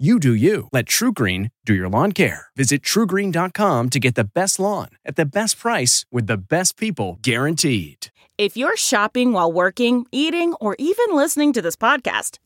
You do you. Let True Green do your lawn care. Visit truegreen.com to get the best lawn at the best price with the best people guaranteed. If you're shopping while working, eating, or even listening to this podcast,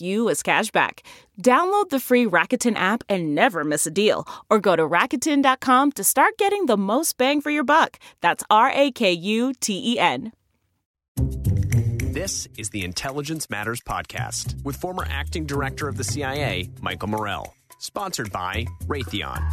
you as cashback. Download the free Rakuten app and never miss a deal, or go to Rakuten.com to start getting the most bang for your buck. That's Rakuten. This is the Intelligence Matters podcast with former acting director of the CIA, Michael Morrell, sponsored by Raytheon.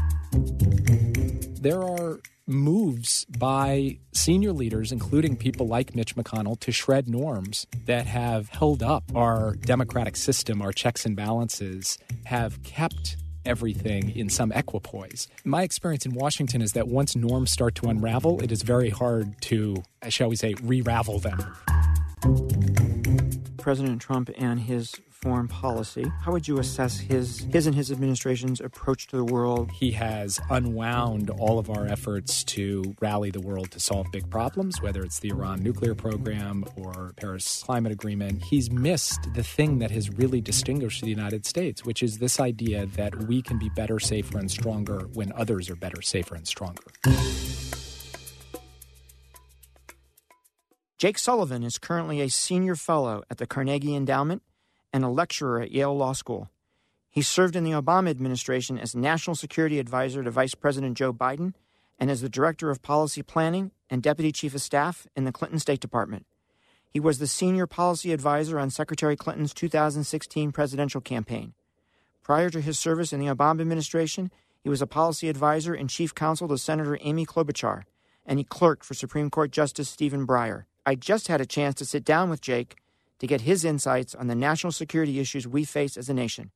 There are moves by senior leaders, including people like Mitch McConnell, to shred norms that have held up our democratic system, our checks and balances, have kept everything in some equipoise. My experience in Washington is that once norms start to unravel, it is very hard to, shall we say, re-ravel them. President Trump and his foreign policy. How would you assess his and his administration's approach to the world? He has unwound all of our efforts to rally the world to solve big problems, whether it's the Iran nuclear program or Paris climate agreement. He's missed the thing that has really distinguished the United States, which is this idea that we can be better, safer, and stronger when others are better, safer, and stronger. Jake Sullivan is currently a senior fellow at the Carnegie Endowment and a lecturer at Yale Law School. He served in the Obama administration as National Security Advisor to Vice President Joe Biden and as the Director of Policy Planning and Deputy Chief of Staff in the Clinton State Department. He was the Senior Policy Advisor on Secretary Clinton's 2016 presidential campaign. Prior to his service in the Obama administration, he was a Policy Advisor and Chief Counsel to Senator Amy Klobuchar, and he clerked for Supreme Court Justice Stephen Breyer. I just had a chance to sit down with Jake to get his insights on the national security issues we face as a nation.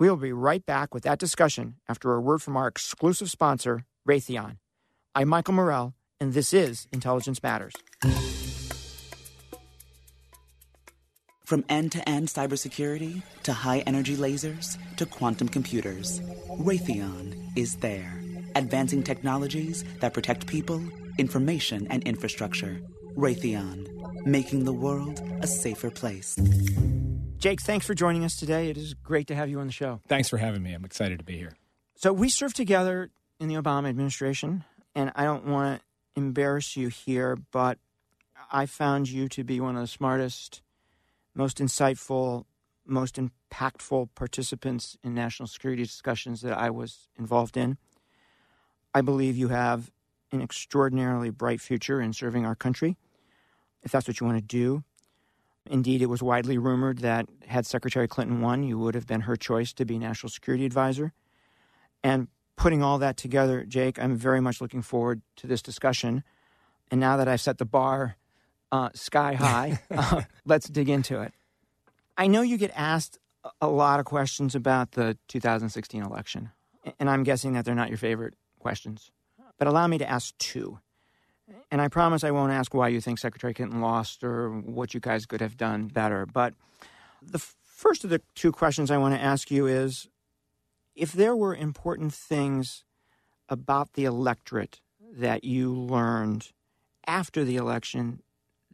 We will be right back with that discussion after a word from our exclusive sponsor, Raytheon. I'm Michael Morrell, and this is Intelligence Matters. From end-to-end cybersecurity to high-energy lasers to quantum computers, Raytheon is there, advancing technologies that protect people, information, and infrastructure. Raytheon. Making the world a safer place. Jake, thanks for joining us today. It is great to have you on the show. Thanks for having me. I'm excited to be here. So we served together in the Obama administration, and I don't want to embarrass you here, but I found you to be one of the smartest, most insightful, most impactful participants in national security discussions that I was involved in. I believe you have an extraordinarily bright future in serving our country, if that's what you want to do. Indeed, it was widely rumored that had Secretary Clinton won, you would have been her choice to be National Security Advisor. And putting all that together, Jake, I'm very much looking forward to this discussion. And now that I've set the bar sky high, let's dig into it. I know you get asked a lot of questions about the 2016 election, and I'm guessing that they're not your favorite questions. But allow me to ask two. And I promise I won't ask why you think Secretary Clinton lost or what you guys could have done better. But the first of the two questions I want to ask you is, if there were important things about the electorate that you learned after the election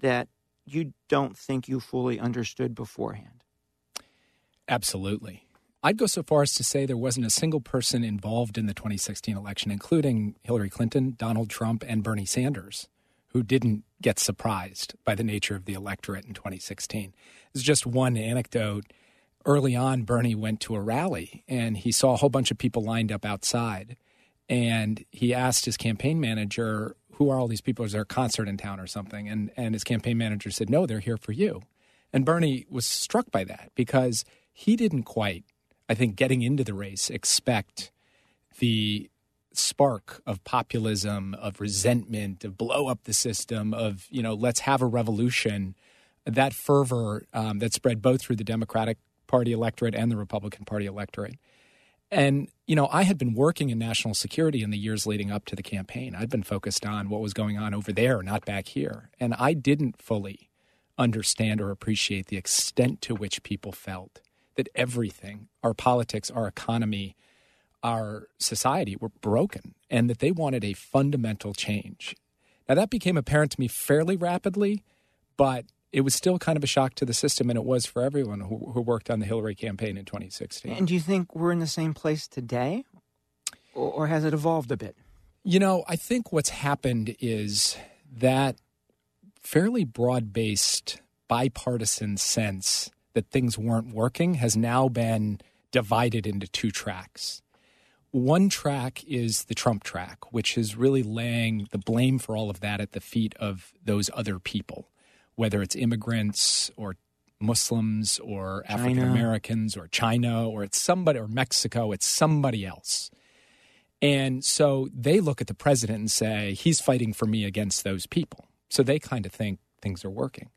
that you don't think you fully understood beforehand? Absolutely. I'd go so far as to say there wasn't a single person involved in the 2016 election, including Hillary Clinton, Donald Trump, and Bernie Sanders, who didn't get surprised by the nature of the electorate in 2016. It's just one anecdote. Early on, Bernie went to a rally, and he saw a whole bunch of people lined up outside. And he asked his campaign manager, who are all these people? Is there a concert in town or something? And his campaign manager said, no, they're here for you. And Bernie was struck by that because he didn't quite, I think, getting into the race, expect the spark of populism, of resentment, of blow up the system, of, you know, let's have a revolution. That fervor that spread both through the Democratic Party electorate and the Republican Party electorate. And, you know, I had been working in national security in the years leading up to the campaign. I'd been focused on what was going on over there, not back here. And I didn't fully understand or appreciate the extent to which people felt that everything, our politics, our economy, our society were broken, and that they wanted a fundamental change. Now, that became apparent to me fairly rapidly, but it was still kind of a shock to the system, and it was for everyone who worked on the Hillary campaign in 2016. And do you think we're in the same place today, or has it evolved a bit? You know, I think what's happened is that fairly broad-based, bipartisan sense that things weren't working has now been divided into two tracks. One track is the Trump track, which is really laying the blame for all of that at the feet of those other people, whether it's immigrants or Muslims or African Americans or China or it's somebody or Mexico, it's somebody else. And so they look at the president and say, he's fighting for me against those people. So they kind of think things are working.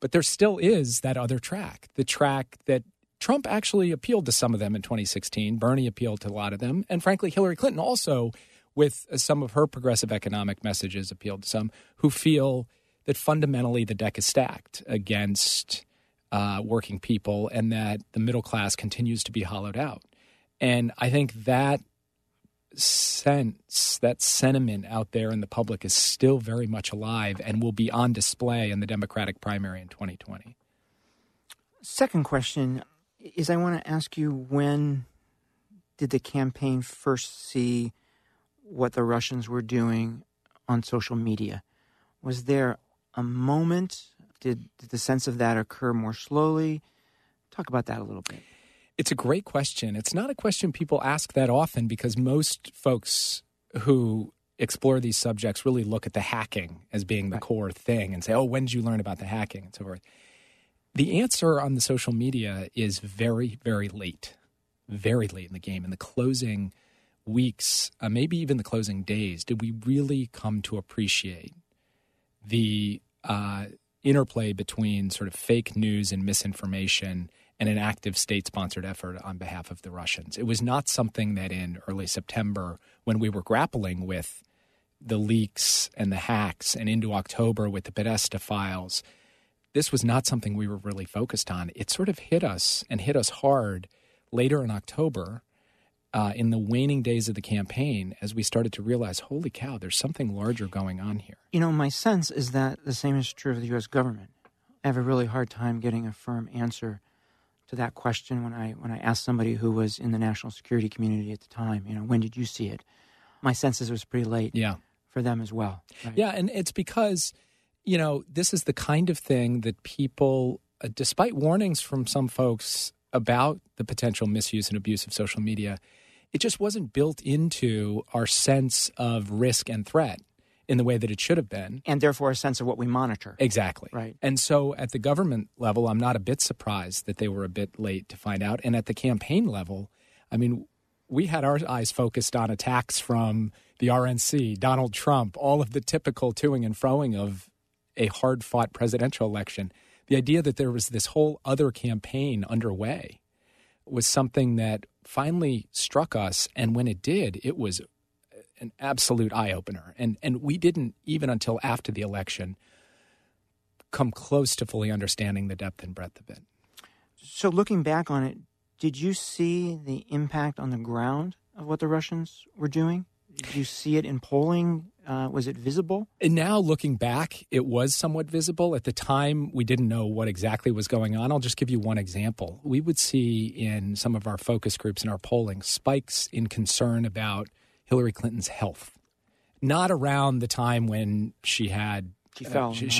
But there still is that other track, the track that Trump actually appealed to some of them in 2016. Bernie appealed to a lot of them. And frankly, Hillary Clinton also, with some of her progressive economic messages, appealed to some who feel that fundamentally the deck is stacked against working people and that the middle class continues to be hollowed out. And I think that sense, that sentiment out there in the public is still very much alive and will be on display in the Democratic primary in 2020. Second question is I want to ask you, when did the campaign first see what the Russians were doing on social media? Was there a moment? Did the sense of that occur more slowly? Talk about that a little bit. It's a great question. It's not a question people ask that often because most folks who explore these subjects really look at the hacking as being the core thing and say, oh, when did you learn about the hacking and so forth. The answer on the social media is very, very late in the game. In the closing weeks, maybe even the closing days, did we really come to appreciate the interplay between sort of fake news and misinformation and an active state-sponsored effort on behalf of the Russians. It was not something that in early September, when we were grappling with the leaks and the hacks and into October with the Podesta files, this was not something we were really focused on. It sort of hit us and hit us hard later in October in the waning days of the campaign as we started to realize, holy cow, there's something larger going on here. You know, my sense is that the same is true of the U.S. government. I have a really hard time getting a firm answer to that question when I asked somebody who was in the national security community at the time, you know, when did you see it? My sense is it was pretty late for them as well. Right? Yeah, and it's because, you know, this is the kind of thing that people, despite warnings from some folks about the potential misuse and abuse of social media, it just wasn't built into our sense of risk and threat in the way that it should have been. And therefore a sense of what we monitor. Exactly. Right. And so at the government level, I'm not a bit surprised that they were a bit late to find out. And at the campaign level, I mean, we had our eyes focused on attacks from the RNC, Donald Trump, all of the typical toing and froing of a hard-fought presidential election. The idea that there was this whole other campaign underway was something that finally struck us. And when it did, it was an absolute eye-opener. And we didn't, even until after the election, come close to fully understanding the depth and breadth of it. So looking back on it, did you see the impact on the ground of what the Russians were doing? Did you see it in polling? Was it visible? And now looking back, it was somewhat visible. At the time, we didn't know what exactly was going on. I'll just give you one example. We would see in some of our focus groups and our polling spikes in concern about Hillary Clinton's health. not around the time when she had she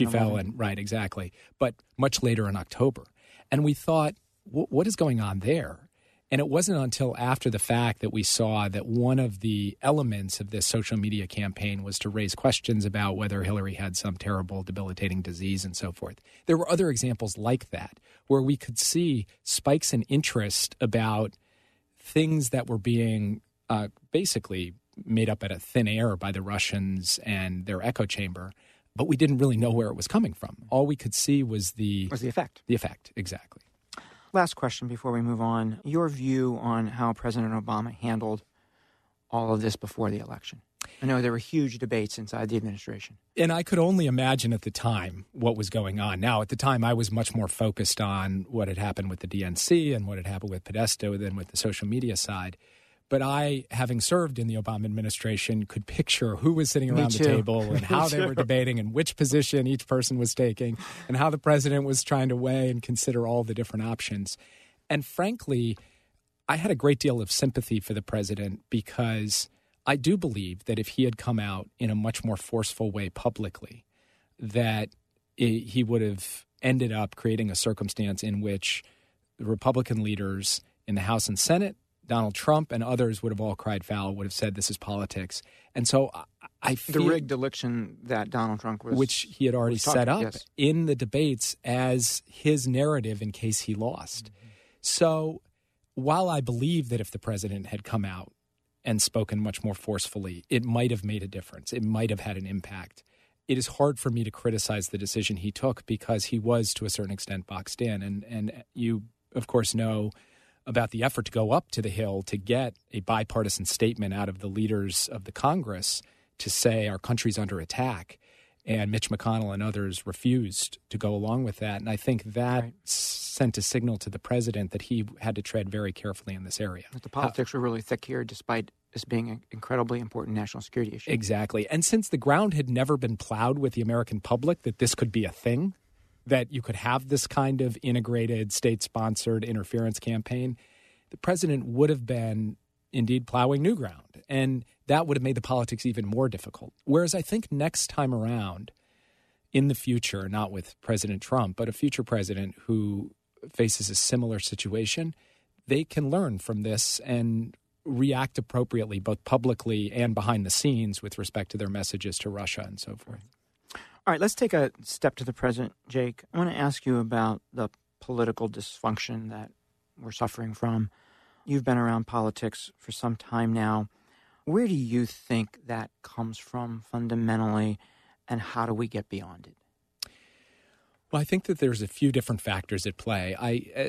fell, right, exactly, but much later in October. And we thought, what is going on there? And it wasn't until after the fact that we saw that one of the elements of this social media campaign was to raise questions about whether Hillary had some terrible debilitating disease and so forth. There were other examples like that where we could see spikes in interest about things that were being basically made up out of thin air by the Russians and their echo chamber, but we didn't really know where it was coming from. All we could see was the effect. The effect, exactly. Last question before we move on. Your view on how President Obama handled all of this before the election. I know there were huge debates inside the administration. And I could only imagine at the time what was going on. Now, at the time, I was much more focused on what had happened with the DNC and what had happened with Podesta than with the social media side. But I, having served in the Obama administration, could picture who was sitting around the table and how they were debating and which position each person was taking and how the president was trying to weigh and consider all the different options. And frankly, I had a great deal of sympathy for the president because I do believe that if he had come out in a much more forceful way publicly, that he would have ended up creating a circumstance in which the Republican leaders in the House and Senate, Donald Trump and others would have all cried foul, would have said this is politics. And so I feel... The rigged election that Donald Trump was... Which he had already set up in the debates as his narrative in case he lost. Mm-hmm. So while I believe that if the president had come out and spoken much more forcefully, it might have made a difference. It might have had an impact. It is hard for me to criticize the decision he took because he was, to a certain extent, boxed in. And you, of course, know... about the effort to go up to the Hill to get a bipartisan statement out of the leaders of the Congress to say our country's under attack. And Mitch McConnell and others refused to go along with that. And I think that sent a signal to the president that he had to tread very carefully in this area. But the politics were really thick here, despite this being an incredibly important national security issue. Exactly. And since the ground had never been plowed with the American public that this could be a thing, that you could have this kind of integrated, state-sponsored interference campaign, the president would have been indeed plowing new ground. And that would have made the politics even more difficult. Whereas I think next time around, in the future, not with President Trump, but a future president who faces a similar situation, they can learn from this and react appropriately, both publicly and behind the scenes, with respect to their messages to Russia and so forth. All right, let's take a step to the present, Jake. I want to ask you about the political dysfunction that we're suffering from. You've been around politics for some time now. Where do you think that comes from fundamentally, and how do we get beyond it? Well, I think that there's a few different factors at play.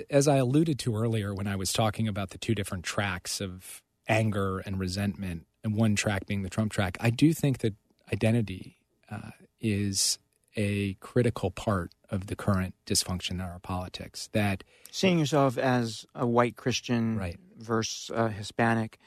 As I alluded to earlier when I was talking about the two different tracks of anger and resentment, and one track being the Trump track, I do think that identity is a critical part of the current dysfunction in our politics. That seeing yourself as a white Christian versus Hispanic,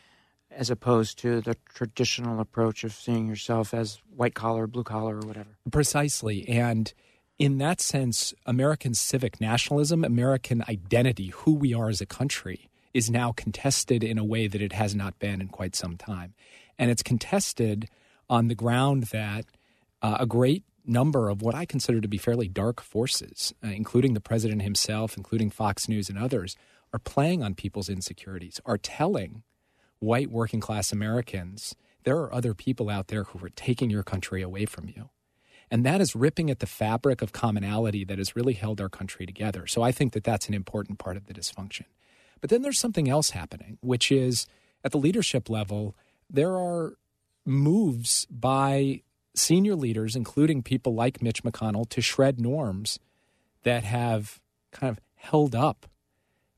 as opposed to the traditional approach of seeing yourself as white collar, blue collar, or whatever. Precisely. And in that sense, American civic nationalism, American identity, who we are as a country, is now contested in a way that it has not been in quite some time. And it's contested on the ground that a great number of what I consider to be fairly dark forces, including the president himself, including Fox News and others, are playing on people's insecurities, are telling white working-class Americans, there are other people out there who are taking your country away from you. And that is ripping at the fabric of commonality that has really held our country together. So I think that that's an important part of the dysfunction. But then there's something else happening, which is at the leadership level, there are moves by senior leaders, including people like Mitch McConnell, to shred norms that have kind of held up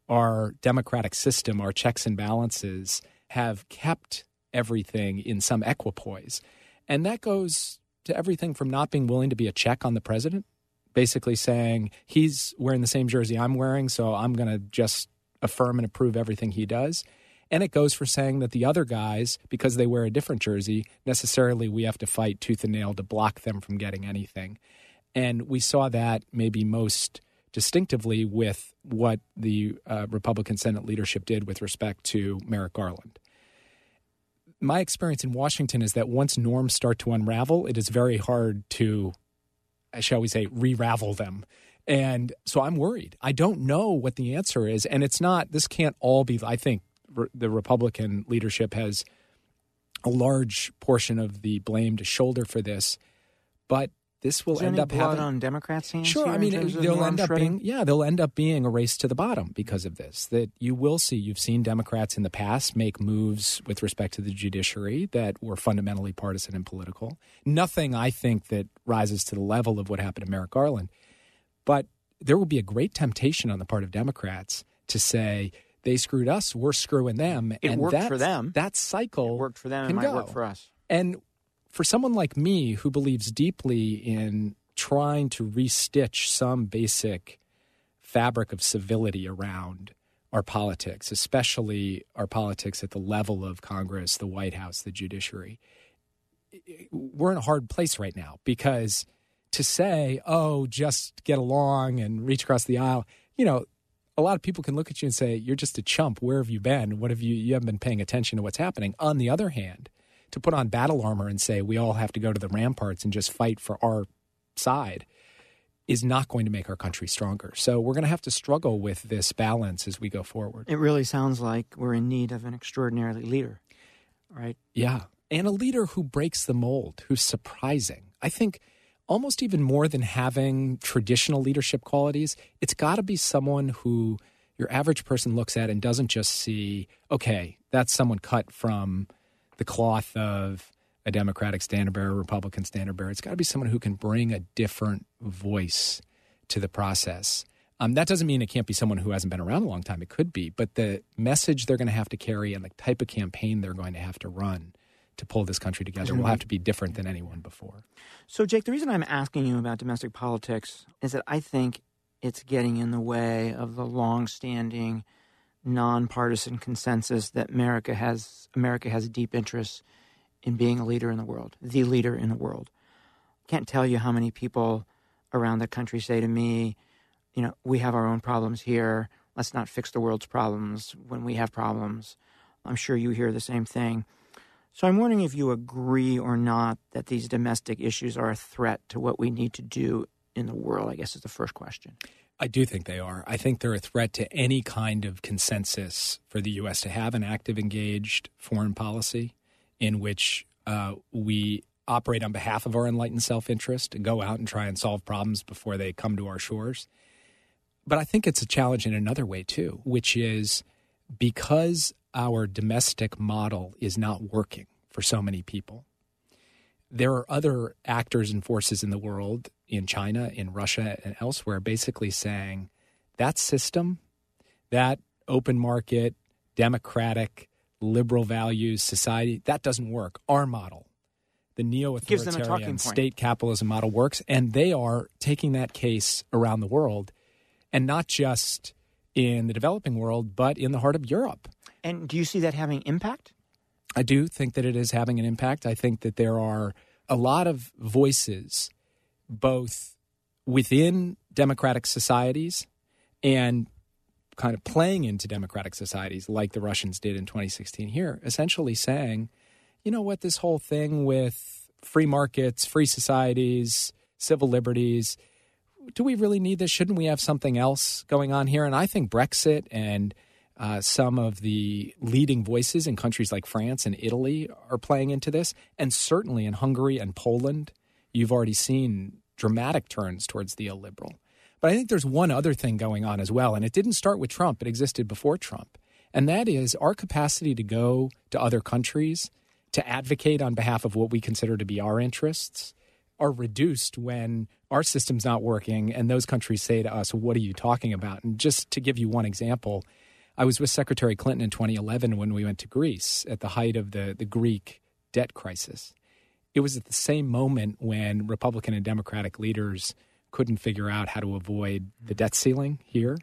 our democratic system, our checks and balances, have kept everything in some equipoise. And that goes to everything from not being willing to be a check on the president, basically saying he's wearing the same jersey I'm wearing, so I'm going to just affirm and approve everything he does. And it goes for saying that the other guys, because they wear a different jersey, necessarily we have to fight tooth and nail to block them from getting anything. And we saw that maybe most distinctively with what the Republican Senate leadership did with respect to Merrick Garland. my experience in Washington is that once norms start to unravel, it is very hard to, shall we say, re-ravel them. And so I'm worried. I don't know what the answer is. And it's not, this can't all be, I think the Republican leadership has a large portion of the blame to shoulder for this. But this will end up having on Democrats' hands. Sure, I mean, they'll end up being a race to the bottom because of this. That you will see. You've seen Democrats in the past make moves with respect to the judiciary that were fundamentally partisan and political. Nothing, I think, that rises to the level of what happened to Merrick Garland. But there will be a great temptation on the part of Democrats to say they screwed us, we're screwing them. It worked for them. That cycle worked for them. It might work for us. And for someone like me who believes deeply in trying to restitch some basic fabric of civility around our politics, especially our politics at the level of Congress, the White House, the judiciary, we're in a hard place right now because to say, oh, just get along and reach across the aisle, you know, a lot of people can look at you and say, you're just a chump. Where have you been? What have you haven't been paying attention to what's happening. On the other hand, to put on battle armor and say we all have to go to the ramparts and just fight for our side is not going to make our country stronger. So we're going to have to struggle with this balance as we go forward. It really sounds like we're in need of an extraordinary leader, right? Yeah, and a leader who breaks the mold, who's surprising. I think almost even more than having traditional leadership qualities, it's got to be someone who your average person looks at and doesn't just see, okay, that's someone cut from the cloth of a Democratic standard bearer, Republican standard bearer. It's got to be someone who can bring a different voice to the process. That doesn't mean it can't be someone who hasn't been around a long time. It could be. But the message they're going to have to carry and the type of campaign they're going to have to run to pull this country together will have to be different than anyone before. So, Jake, the reason I'm asking you about domestic politics is that I think it's getting in the way of the longstanding nonpartisan consensus that America has a deep interest in being a leader in the world, the leader in the world. I can't tell you how many people around the country say to me, you know, we have our own problems here. Let's not fix the world's problems when we have problems. I'm sure you hear the same thing. So I'm wondering if you agree or not that these domestic issues are a threat to what we need to do in the world, I guess is the first question. I do think they are. I think they're a threat to any kind of consensus for the U.S. to have an active, engaged foreign policy in which we operate on behalf of our enlightened self-interest and go out and try and solve problems before they come to our shores. But I think it's a challenge in another way, too, which is because our domestic model is not working for so many people, there are other actors and forces in the world, in China, in Russia, and elsewhere, basically saying that system, that open market, democratic, liberal values, society, that doesn't work. Our model, the neo-authoritarian state capitalism model works, and they are taking that case around the world, and not just in the developing world, but in the heart of Europe. And do you see that having impact? I do think that it is having an impact. I think that there are a lot of voices both within democratic societies and kind of playing into democratic societies like the Russians did in 2016 here, essentially saying, you know what, this whole thing with free markets, free societies, civil liberties, do we really need this? Shouldn't we have something else going on here? And I think Brexit and some of the leading voices in countries like France and Italy are playing into this. And certainly in Hungary and Poland, you've already seen dramatic turns towards the illiberal. But I think there's one other thing going on as well, and it didn't start with Trump. It existed before Trump. And that is our capacity to go to other countries to advocate on behalf of what we consider to be our interests are reduced when our system's not working and those countries say to us, what are you talking about? And just to give you one example, I was with Secretary Clinton in 2011 when we went to Greece at the height of the Greek debt crisis. It was at the same moment when Republican and Democratic leaders couldn't figure out how to avoid the debt ceiling here.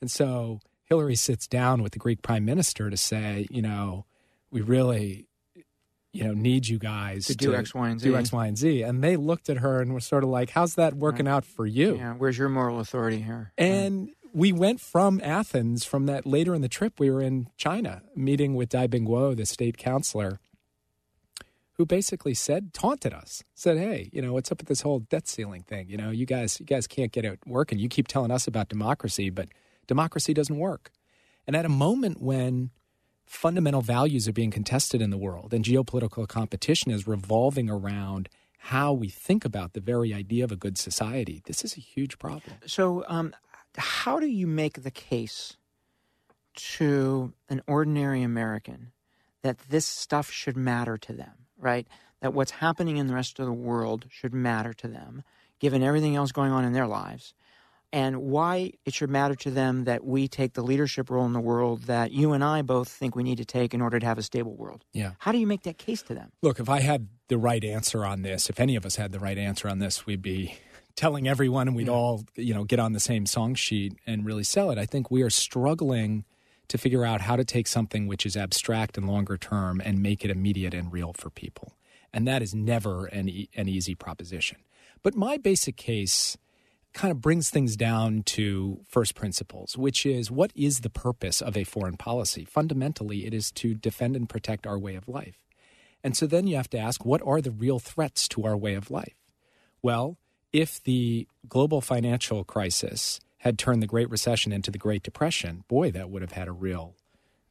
And so Hillary sits down with the Greek prime minister to say, you know, we really, you know, need you guys to do X, Y, and Z. And they looked at her and were sort of like, how's that working out for you? Yeah, where's your moral authority here? And we went from Athens, from that later in the trip, we were in China, meeting with Dai Bingguo, the state counselor, who basically taunted us, said, hey, what's up with this whole debt ceiling thing? You guys can't get it working. You keep telling us about democracy, but democracy doesn't work. And at a moment when fundamental values are being contested in the world and geopolitical competition is revolving around how we think about the very idea of a good society, this is a huge problem. So how do you make the case to an ordinary American that this stuff should matter to them, right? That what's happening in the rest of the world should matter to them, given everything else going on in their lives, and why it should matter to them that we take the leadership role in the world that you and I both think we need to take in order to have a stable world. Yeah. How do you make that case to them? Look, if I had the right answer on this, if any of us had the right answer on this, we'd be telling everyone and we'd all, get on the same song sheet and really sell it. I think we are struggling to figure out how to take something which is abstract and longer term and make it immediate and real for people. And that is never an easy proposition. But my basic case kind of brings things down to first principles, which is what is the purpose of a foreign policy? Fundamentally, it is to defend and protect our way of life. And so then you have to ask, what are the real threats to our way of life? Well, if the global financial crisis had turned the Great Recession into the Great Depression, boy, that would have had a real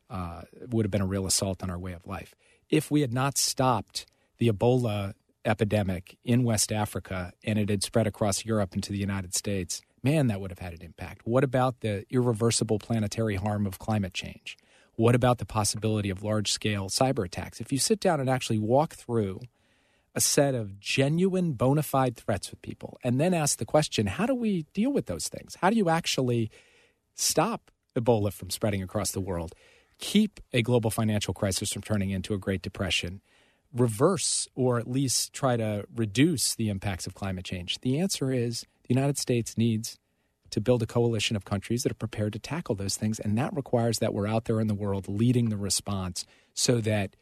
assault on our way of life. If we had not stopped the Ebola epidemic in West Africa and it had spread across Europe into the United States, man, that would have had an impact. What about the irreversible planetary harm of climate change? What about the possibility of large-scale cyber attacks? If you sit down and actually walk through a set of genuine bona fide threats with people and then ask the question, how do we deal with those things? How do you actually stop Ebola from spreading across the world, keep a global financial crisis from turning into a Great Depression, reverse or at least try to reduce the impacts of climate change? The answer is the United States needs to build a coalition of countries that are prepared to tackle those things, and that requires that we're out there in the world leading the response so that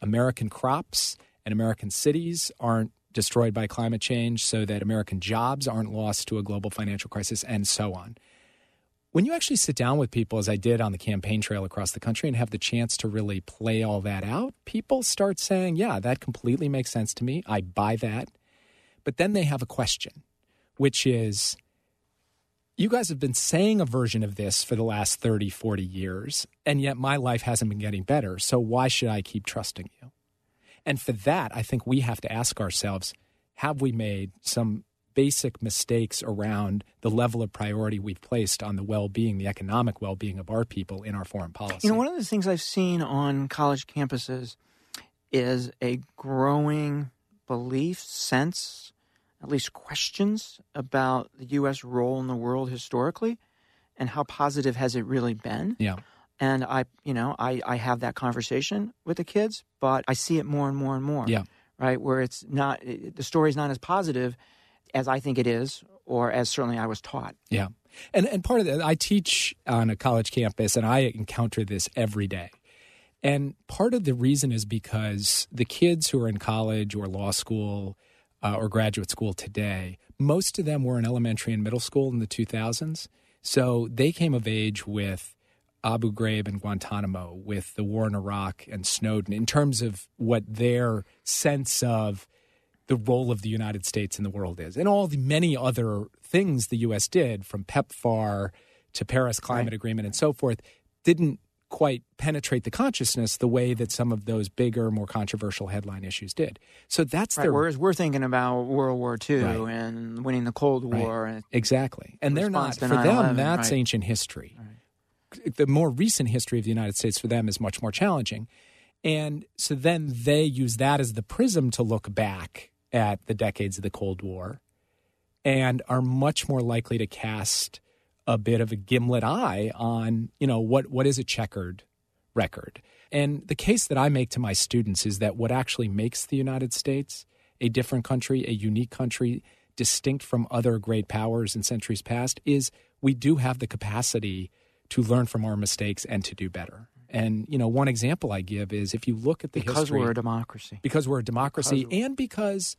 American crops and American cities aren't destroyed by climate change, so that American jobs aren't lost to a global financial crisis, and so on. When you actually sit down with people, as I did on the campaign trail across the country, and have the chance to really play all that out, people start saying, yeah, that completely makes sense to me. I buy that. But then they have a question, which is, you guys have been saying a version of this for the last 30, 40 years, and yet my life hasn't been getting better, so why should I keep trusting you? And for that, I think we have to ask ourselves, have we made some basic mistakes around the level of priority we've placed on the well-being, the economic well-being of our people in our foreign policy? One of the things I've seen on college campuses is a growing belief, sense, at least questions about the U.S. role in the world historically and how positive has it really been. Yeah. And I have that conversation with the kids, but I see it more and more and more, yeah, right? Where it's not, the story's not as positive as I think it is, or as certainly I was taught. Yeah. And part of that, I teach on a college campus and I encounter this every day. And part of the reason is because the kids who are in college or law school or graduate school today, most of them were in elementary and middle school in the 2000s. So they came of age with Abu Ghraib and Guantanamo, with the war in Iraq and Snowden, in terms of what their sense of the role of the United States in the world is, and all the many other things the U.S. did, from PEPFAR to Paris climate agreement and so forth, didn't quite penetrate the consciousness the way that some of those bigger, more controversial headline issues did. So that's their... Whereas we're thinking about World War II and winning the Cold War. Right. And exactly. And they're not... For them, that's ancient history. Right. The more recent history of the United States for them is much more challenging. And so then they use that as the prism to look back at the decades of the Cold War and are much more likely to cast a bit of a gimlet eye on, what is a checkered record. And the case that I make to my students is that what actually makes the United States a different country, a unique country, distinct from other great powers in centuries past, is we do have the capacity to learn from our mistakes and to do better. And, one example I give is if you look at the history... Because we're a democracy, and because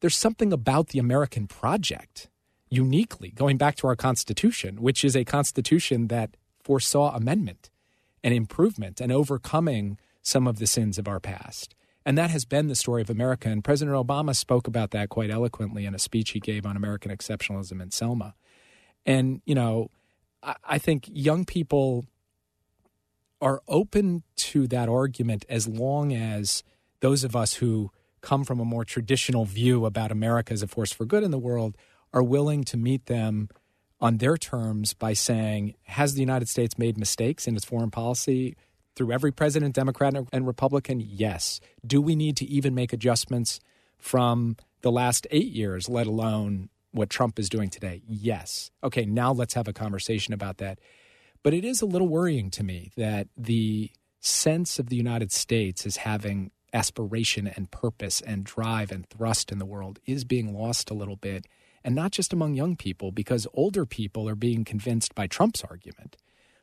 there's something about the American project, uniquely, going back to our Constitution, which is a Constitution that foresaw amendment and improvement and overcoming some of the sins of our past. And that has been the story of America. And President Obama spoke about that quite eloquently in a speech he gave on American exceptionalism in Selma. And, you know, I think young people are open to that argument as long as those of us who come from a more traditional view about America as a force for good in the world are willing to meet them on their terms by saying, has the United States made mistakes in its foreign policy through every president, Democrat and Republican? Yes. Do we need to even make adjustments from the last 8 years, let alone what Trump is doing today? Yes. Okay, now let's have a conversation about that. But it is a little worrying to me that the sense of the United States as having aspiration and purpose and drive and thrust in the world is being lost a little bit, and not just among young people, because older people are being convinced by Trump's argument,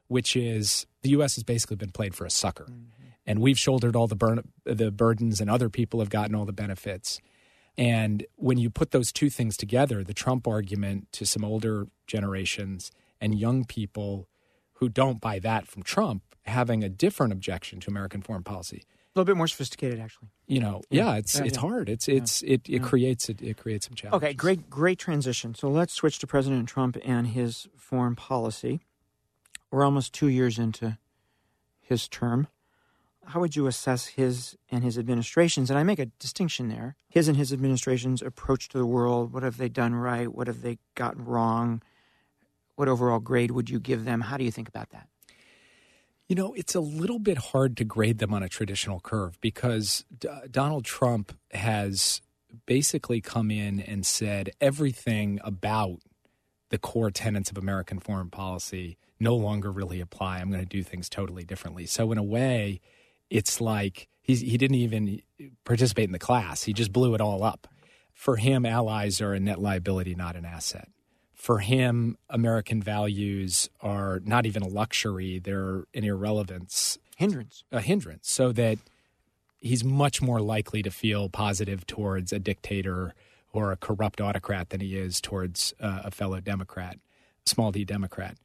which is the U.S. has basically been played for a sucker. Mm-hmm. And we've shouldered all the burdens and other people have gotten all the benefits. And when you put those two things together, the Trump argument to some older generations and young people who don't buy that from Trump having a different objection to American foreign policy. A little bit more sophisticated, actually. You know, it's hard. It creates some challenges. Okay, great transition. So let's switch to President Trump and his foreign policy. We're almost 2 years into his term. How would you assess his and his administration's, and I make a distinction there, his and his administration's approach to the world? What have they done right? What have they gotten wrong? What overall grade would you give them? How do you think about that? You know, it's a little bit hard to grade them on a traditional curve because Donald Trump has basically come in and said everything about the core tenets of American foreign policy no longer really apply. I'm going to do things totally differently. So in a way, it's like he didn't even participate in the class. He just blew it all up. For him, allies are a net liability, not an asset. For him, American values are not even a luxury. They're an irrelevance. A hindrance. So that he's much more likely to feel positive towards a dictator or a corrupt autocrat than he is towards a fellow Democrat, small d Democrat.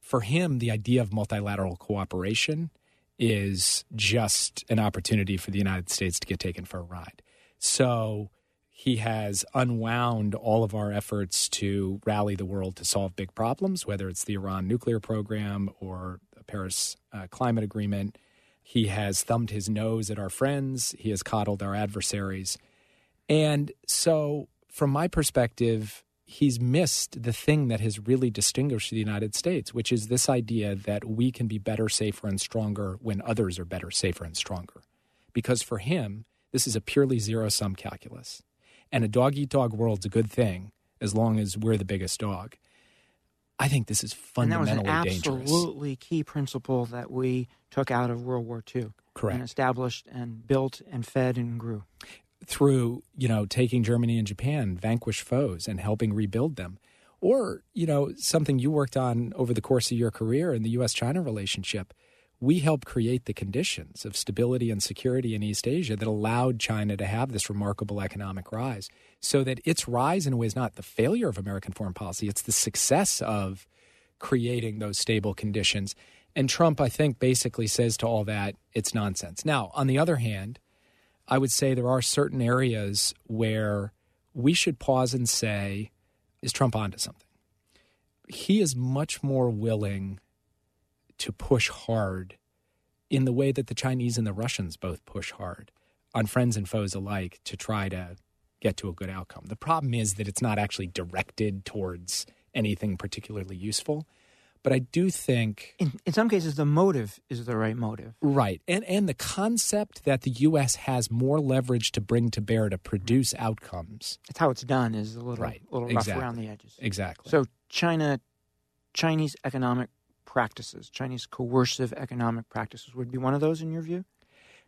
For him, the idea of multilateral cooperation is just an opportunity for the United States to get taken for a ride. So he has unwound all of our efforts to rally the world to solve big problems, whether it's the Iran nuclear program or the Paris climate agreement. He has thumbed his nose at our friends. He has coddled our adversaries. And so from my perspective, he's missed the thing that has really distinguished the United States, which is this idea that we can be better, safer, and stronger when others are better, safer, and stronger. Because for him, this is a purely zero-sum calculus. And a dog-eat-dog world's a good thing as long as we're the biggest dog. I think this is fundamentally dangerous. And that was an absolutely key principle that we took out of World War II. Correct. And established and built and fed and grew. Through, you know, taking Germany and Japan, vanquished foes, and helping rebuild them. Or, you know, something you worked on over the course of your career in the U.S.-China relationship, we helped create the conditions of stability and security in East Asia that allowed China to have this remarkable economic rise, so that its rise in a way is not the failure of American foreign policy, it's the success of creating those stable conditions. And Trump, I think, basically says to all that, it's nonsense. Now, on the other hand, I would say there are certain areas where we should pause and say, is Trump onto something? He is much more willing to push hard in the way that the Chinese and the Russians both push hard on friends and foes alike to try to get to a good outcome. The problem is that it's not actually directed towards anything particularly useful. But I do think in some cases, the motive is the right motive. Right. And the concept that the U.S. has more leverage to bring to bear to produce outcomes. That's how it's done is a little, rough around the edges. Exactly. So Chinese economic practices, Chinese coercive economic practices would be one of those in your view?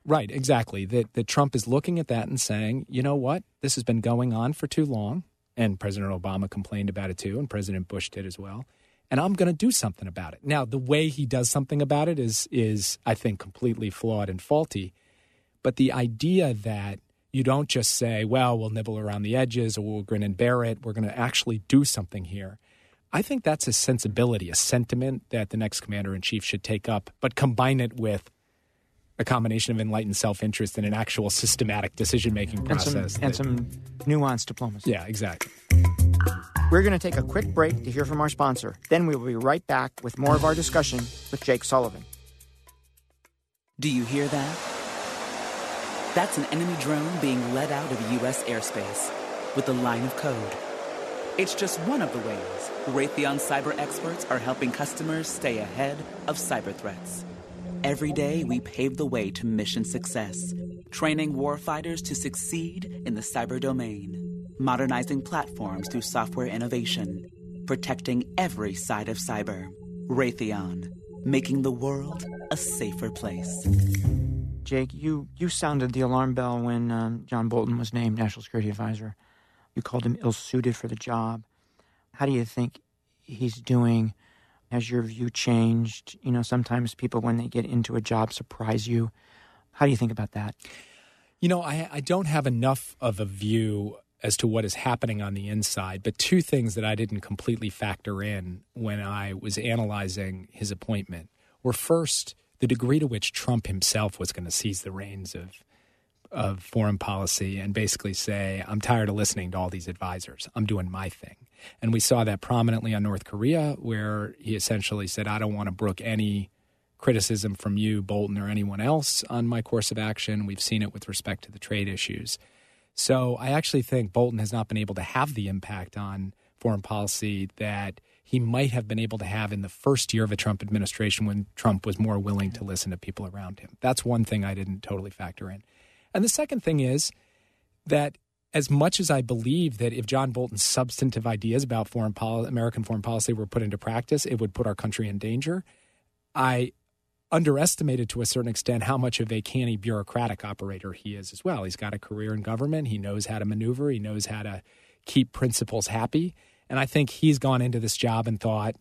Right. Exactly. That Trump is looking at that and saying, you know what? This has been going on for too long. And President Obama complained about it, too. And President Bush did as well. And I'm going to do something about it. Now, the way he does something about it is I think, completely flawed and faulty. But the idea that you don't just say, well, we'll nibble around the edges or we'll grin and bear it. We're going to actually do something here. I think that's a sensibility, a sentiment that the next commander in chief should take up, but combine it with a combination of enlightened self-interest and an actual systematic decision-making process. And some nuanced diplomacy. Yeah, exactly. We're going to take a quick break to hear from our sponsor. Then we will be right back with more of our discussion with Jake Sullivan. Do you hear that? That's an enemy drone being let out of U.S. airspace with a line of code. It's just one of the ways Raytheon cyber experts are helping customers stay ahead of cyber threats. Every day, we pave the way to mission success, training warfighters to succeed in the cyber domain, modernizing platforms through software innovation, protecting every side of cyber. Raytheon, making the world a safer place. Jake, you sounded the alarm bell when John Bolton was named National Security Advisor. You called him ill-suited for the job. How do you think he's doing? Has your view changed? You know, sometimes people, when they get into a job, surprise you. How do you think about that? You know, I don't have enough of a view as to what is happening on the inside, but two things that I didn't completely factor in when I was analyzing his appointment were, first, the degree to which Trump himself was going to seize the reins of foreign policy and basically say, I'm tired of listening to all these advisors. I'm doing my thing. And we saw that prominently on North Korea, where he essentially said, I don't want to brook any criticism from you, Bolton, or anyone else on my course of action. We've seen it with respect to the trade issues. So I actually think Bolton has not been able to have the impact on foreign policy that he might have been able to have in the first year of a Trump administration when Trump was more willing to listen to people around him. That's one thing I didn't totally factor in. And the second thing is that as much as I believe that if John Bolton's substantive ideas about American foreign policy were put into practice, it would put our country in danger, I underestimated to a certain extent how much of a canny bureaucratic operator he is as well. He's got a career in government. He knows how to maneuver. He knows how to keep principals happy. And I think he's gone into this job and thought,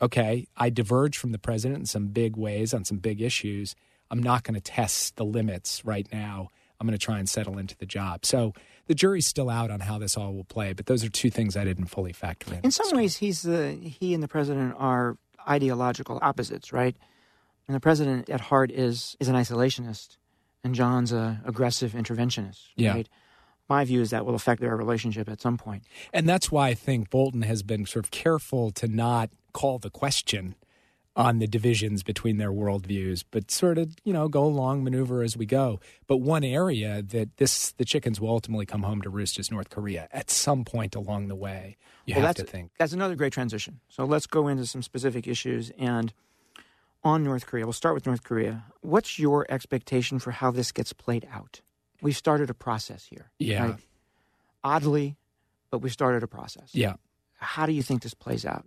okay, I diverge from the president in some big ways on some big issues. I'm not going to test the limits right now. I'm going to try and settle into the job. So the jury's still out on how this all will play, but those are two things I didn't fully factor in. In some ways, he and the president are ideological opposites, right? And the president at heart is an isolationist, and John's an aggressive interventionist, right? My view is that will affect their relationship at some point. And that's why I think Bolton has been sort of careful to not call the question on the divisions between their worldviews, but sort of, you know, go along, maneuver as we go. But one area that the chickens will ultimately come home to roost is North Korea. At some point along the way, you have to think. That's another great transition. So let's go into some specific issues. And on North Korea, we'll start with North Korea. What's your expectation for how this gets played out? We've started a process here. Yeah. Right? Oddly, but we've started a process. Yeah. How do you think this plays out?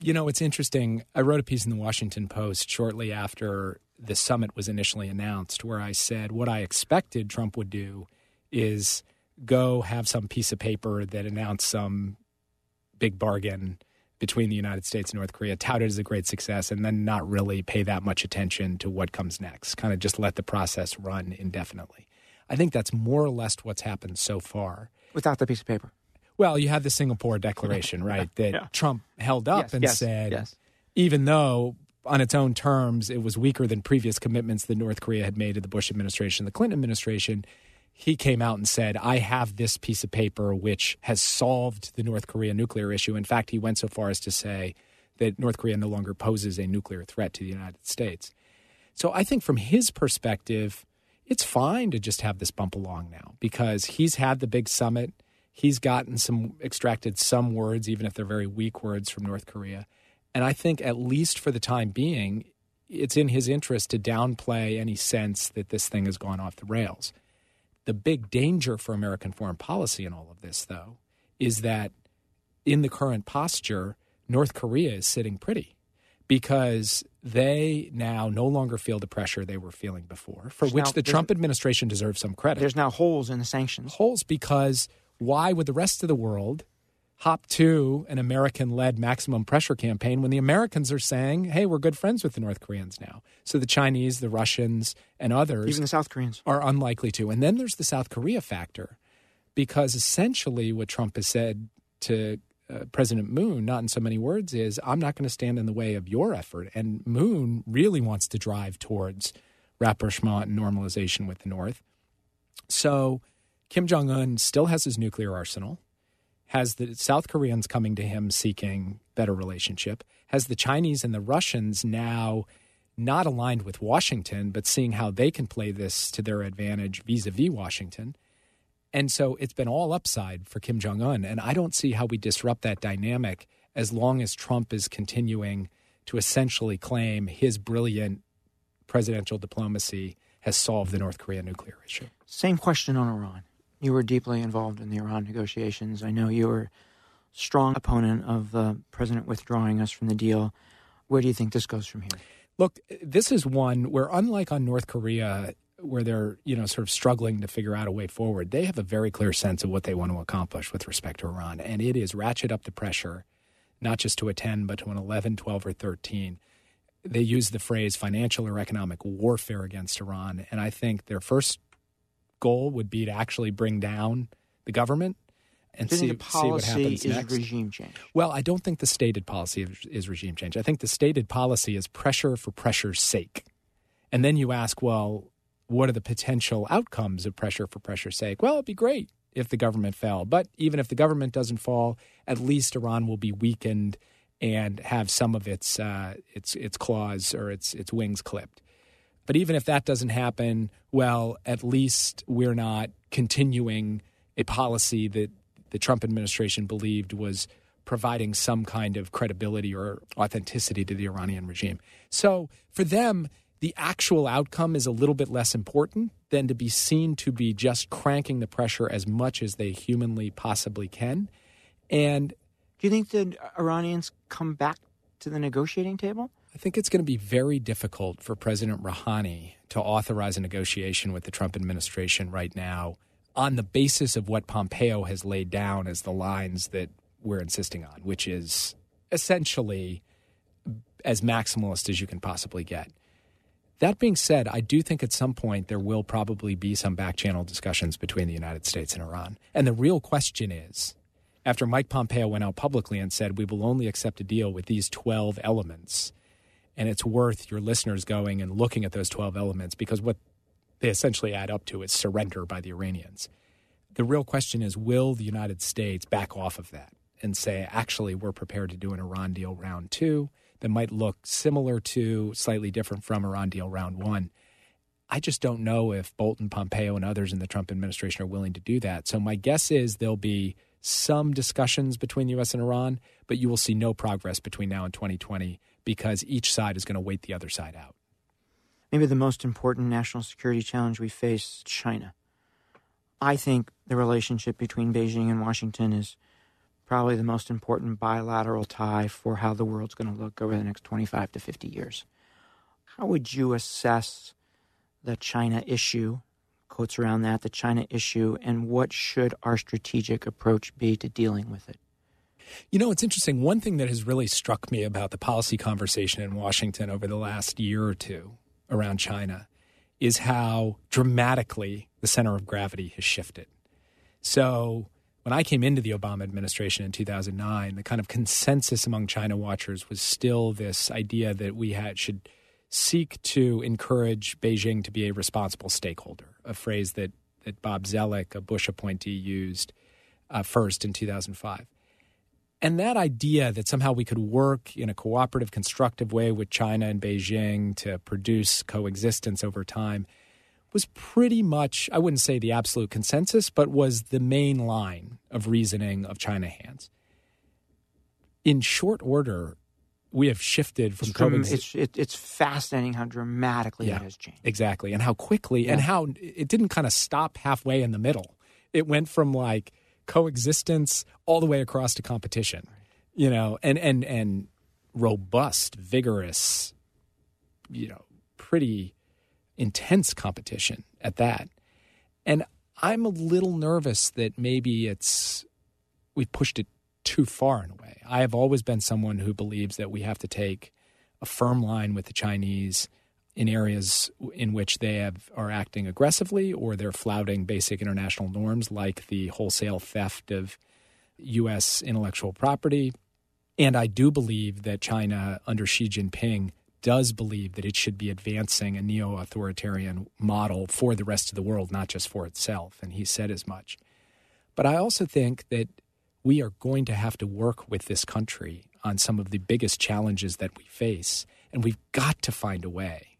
You know, it's interesting. I wrote a piece in the Washington Post shortly after the summit was initially announced where I said what I expected Trump would do is go have some piece of paper that announced some big bargain between the United States and North Korea, touted as a great success, and then not really pay that much attention to what comes next, kind of just let the process run indefinitely. I think that's more or less what's happened so far. Without the piece of paper. Well, you had the Singapore Declaration, right, that Trump held up and said, even though on its own terms it was weaker than previous commitments that North Korea had made to the Bush administration, the Clinton administration, he came out and said, I have this piece of paper which has solved the North Korea nuclear issue. In fact, he went so far as to say that North Korea no longer poses a nuclear threat to the United States. So I think from his perspective, it's fine to just have this bump along now because he's had the big summit. He's gotten extracted some words, even if they're very weak words, from North Korea. And I think at least for the time being, it's in his interest to downplay any sense that this thing has gone off the rails. The big danger for American foreign policy in all of this, though, is that in the current posture, North Korea is sitting pretty because they now no longer feel the pressure they were feeling before, for which the Trump administration deserves some credit. There's now holes in the sanctions. Holes because... Why would the rest of the world hop to an American-led maximum pressure campaign when the Americans are saying, hey, we're good friends with the North Koreans now? So the Chinese, the Russians, and others— Even the South Koreans. —are unlikely to. And then there's the South Korea factor because essentially what Trump has said to President Moon, not in so many words, is I'm not going to stand in the way of your effort. And Moon really wants to drive towards rapprochement and normalization with the North. So Kim Jong-un still has his nuclear arsenal, has the South Koreans coming to him seeking better relationship, has the Chinese and the Russians now not aligned with Washington, but seeing how they can play this to their advantage vis-a-vis Washington. And so it's been all upside for Kim Jong-un. And I don't see how we disrupt that dynamic as long as Trump is continuing to essentially claim his brilliant presidential diplomacy has solved the North Korea nuclear issue. Same question on Iran. You were deeply involved in the Iran negotiations. I know you were a strong opponent of the president withdrawing us from the deal. Where do you think this goes from here? Look, this is one where, unlike on North Korea, where they're, sort of struggling to figure out a way forward, they have a very clear sense of what they want to accomplish with respect to Iran. And it is ratchet up the pressure, not just to a 10, but to an 11, 12, or 13. They use the phrase financial or economic warfare against Iran. And I think their first goal would be to actually bring down the government and see what happens next. The policy is regime change. Well, I don't think the stated policy is regime change. I think the stated policy is pressure for pressure's sake. And then you ask, well, what are the potential outcomes of pressure for pressure's sake? Well, it'd be great if the government fell. But even if the government doesn't fall, at least Iran will be weakened and have some of its claws or its wings clipped. But even if that doesn't happen, well, at least we're not continuing a policy that the Trump administration believed was providing some kind of credibility or authenticity to the Iranian regime. So for them, the actual outcome is a little bit less important than to be seen to be just cranking the pressure as much as they humanly possibly can. And do you think the Iranians come back to the negotiating table? I think it's going to be very difficult for President Rouhani to authorize a negotiation with the Trump administration right now on the basis of what Pompeo has laid down as the lines that we're insisting on, which is essentially as maximalist as you can possibly get. That being said, I do think at some point there will probably be some back-channel discussions between the United States and Iran. And the real question is, after Mike Pompeo went out publicly and said, we will only accept a deal with these 12 elements, and it's worth your listeners going and looking at those 12 elements because what they essentially add up to is surrender by the Iranians. The real question is, will the United States back off of that and say, actually, we're prepared to do an Iran deal round two that might look similar to, slightly different from Iran deal round one? I just don't know if Bolton, Pompeo, and others in the Trump administration are willing to do that. So my guess is there'll be some discussions between the U.S. and Iran, but you will see no progress between now and 2020 because each side is going to wait the other side out. Maybe the most important national security challenge we face, China. I think the relationship between Beijing and Washington is probably the most important bilateral tie for how the world's going to look over the next 25 to 50 years. How would you assess the China issue, quotes around that, the China issue, and what should our strategic approach be to dealing with it? It's interesting. One thing that has really struck me about the policy conversation in Washington over the last year or two around China is how dramatically the center of gravity has shifted. So when I came into the Obama administration in 2009, the kind of consensus among China watchers was still this idea that we should seek to encourage Beijing to be a responsible stakeholder, a phrase that Bob Zellick, a Bush appointee, used first in 2005. And that idea that somehow we could work in a cooperative, constructive way with China and Beijing to produce coexistence over time was pretty much, I wouldn't say the absolute consensus, but was the main line of reasoning of China hands. In short order, we have shifted from it's fascinating how dramatically it has changed. Exactly, and how quickly, and how it didn't kind of stop halfway in the middle. It went from like coexistence all the way across to competition, and robust, vigorous, pretty intense competition at that. And I'm a little nervous that maybe we've pushed it too far in a way. I have always been someone who believes that we have to take a firm line with the Chinese in areas in which they are acting aggressively or they're flouting basic international norms like the wholesale theft of U.S. intellectual property. And I do believe that China under Xi Jinping does believe that it should be advancing a neo-authoritarian model for the rest of the world, not just for itself, and he said as much. But I also think that we are going to have to work with this country on some of the biggest challenges that we face, and we've got to find a way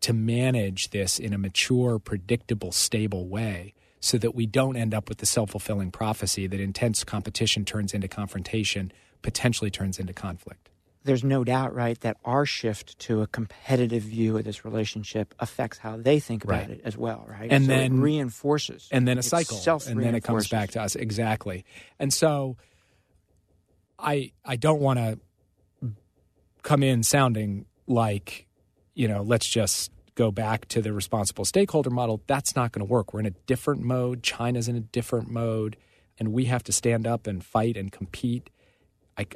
to manage this in a mature, predictable, stable way so that we don't end up with the self-fulfilling prophecy that intense competition turns into confrontation, potentially turns into conflict. There's no doubt, right, that our shift to a competitive view of this relationship affects how they think about it as well, right? And so then it reinforces. And then a cycle. And then it comes back to us. Exactly. And so I don't want to come in sounding like, you know, let's just go back to the responsible stakeholder model. That's not going to work. We're in a different mode. China's in a different mode. And we have to stand up and fight and compete.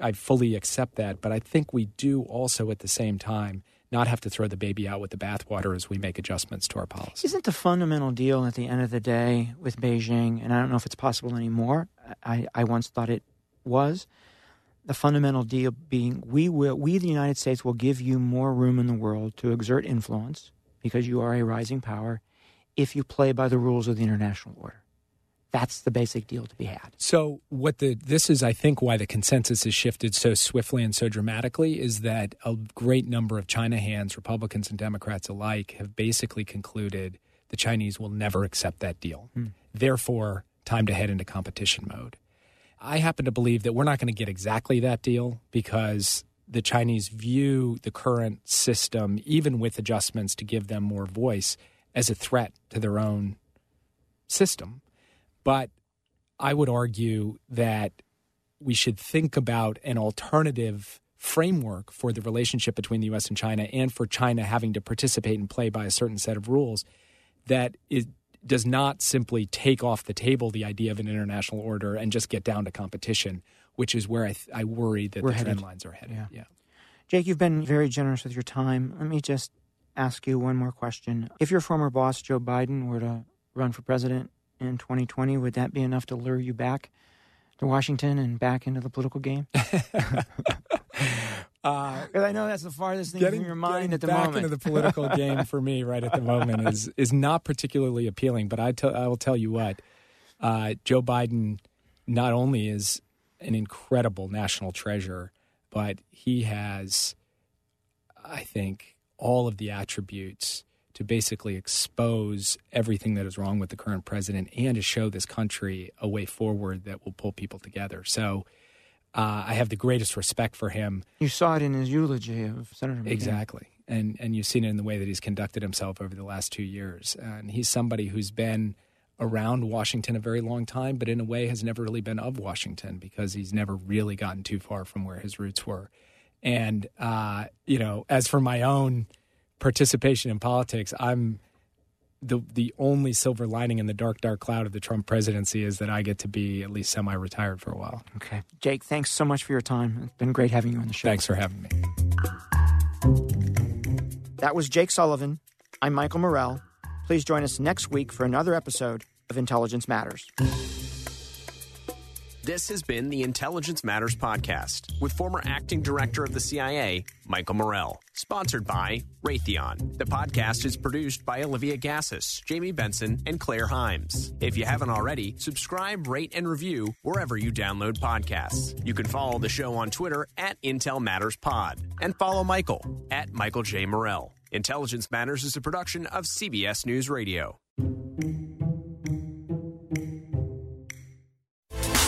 I fully accept that, but I think we do also at the same time not have to throw the baby out with the bathwater as we make adjustments to our policy. Isn't the fundamental deal at the end of the day with Beijing, and I don't know if it's possible anymore, I once thought it was, the fundamental deal being we the United States will give you more room in the world to exert influence because you are a rising power if you play by the rules of the international order. That's the basic deal to be had. So this is, I think, why the consensus has shifted so swiftly and so dramatically is that a great number of China hands, Republicans and Democrats alike, have basically concluded the Chinese will never accept that deal. Therefore, time to head into competition mode. I happen to believe that we're not going to get exactly that deal because the Chinese view the current system, even with adjustments to give them more voice, as a threat to their own system. But I would argue that we should think about an alternative framework for the relationship between the U.S. and China and for China having to participate and play by a certain set of rules that it does not simply take off the table the idea of an international order and just get down to competition, which is where I worry that trend lines are headed. Yeah. Jake, you've been very generous with your time. Let me just ask you one more question. If your former boss, Joe Biden, were to run for president in 2020, would that be enough to lure you back to Washington and back into the political game? I know that's the farthest thing from your mind at the moment. Back into the political game for me right at the moment is not particularly appealing. But I will tell you what, Joe Biden not only is an incredible national treasure, but he has, I think, all of the attributes to basically expose everything that is wrong with the current president and to show this country a way forward that will pull people together. So I have the greatest respect for him. You saw it in his eulogy of Senator McCain. Exactly. And you've seen it in the way that he's conducted himself over the last 2 years. And he's somebody who's been around Washington a very long time, but in a way has never really been of Washington because he's never really gotten too far from where his roots were. And, you know, as for my own participation in politics, I'm the only silver lining in the dark, dark cloud of the Trump presidency is that I get to be at least semi-retired for a while. Okay. Jake, thanks so much for your time. It's been great having you on the show. Thanks for having me. That was Jake Sullivan. I'm Michael Morrell. Please join us next week for another episode of Intelligence Matters. This has been the Intelligence Matters podcast with former acting director of the CIA, Michael Morrell, sponsored by Raytheon. The podcast is produced by Olivia Gassis, Jamie Benson, and Claire Himes. If you haven't already, subscribe, rate, and review wherever you download podcasts. You can follow the show on Twitter at Intel Matters Pod and follow Michael at Michael J. Morrell. Intelligence Matters is a production of CBS News Radio.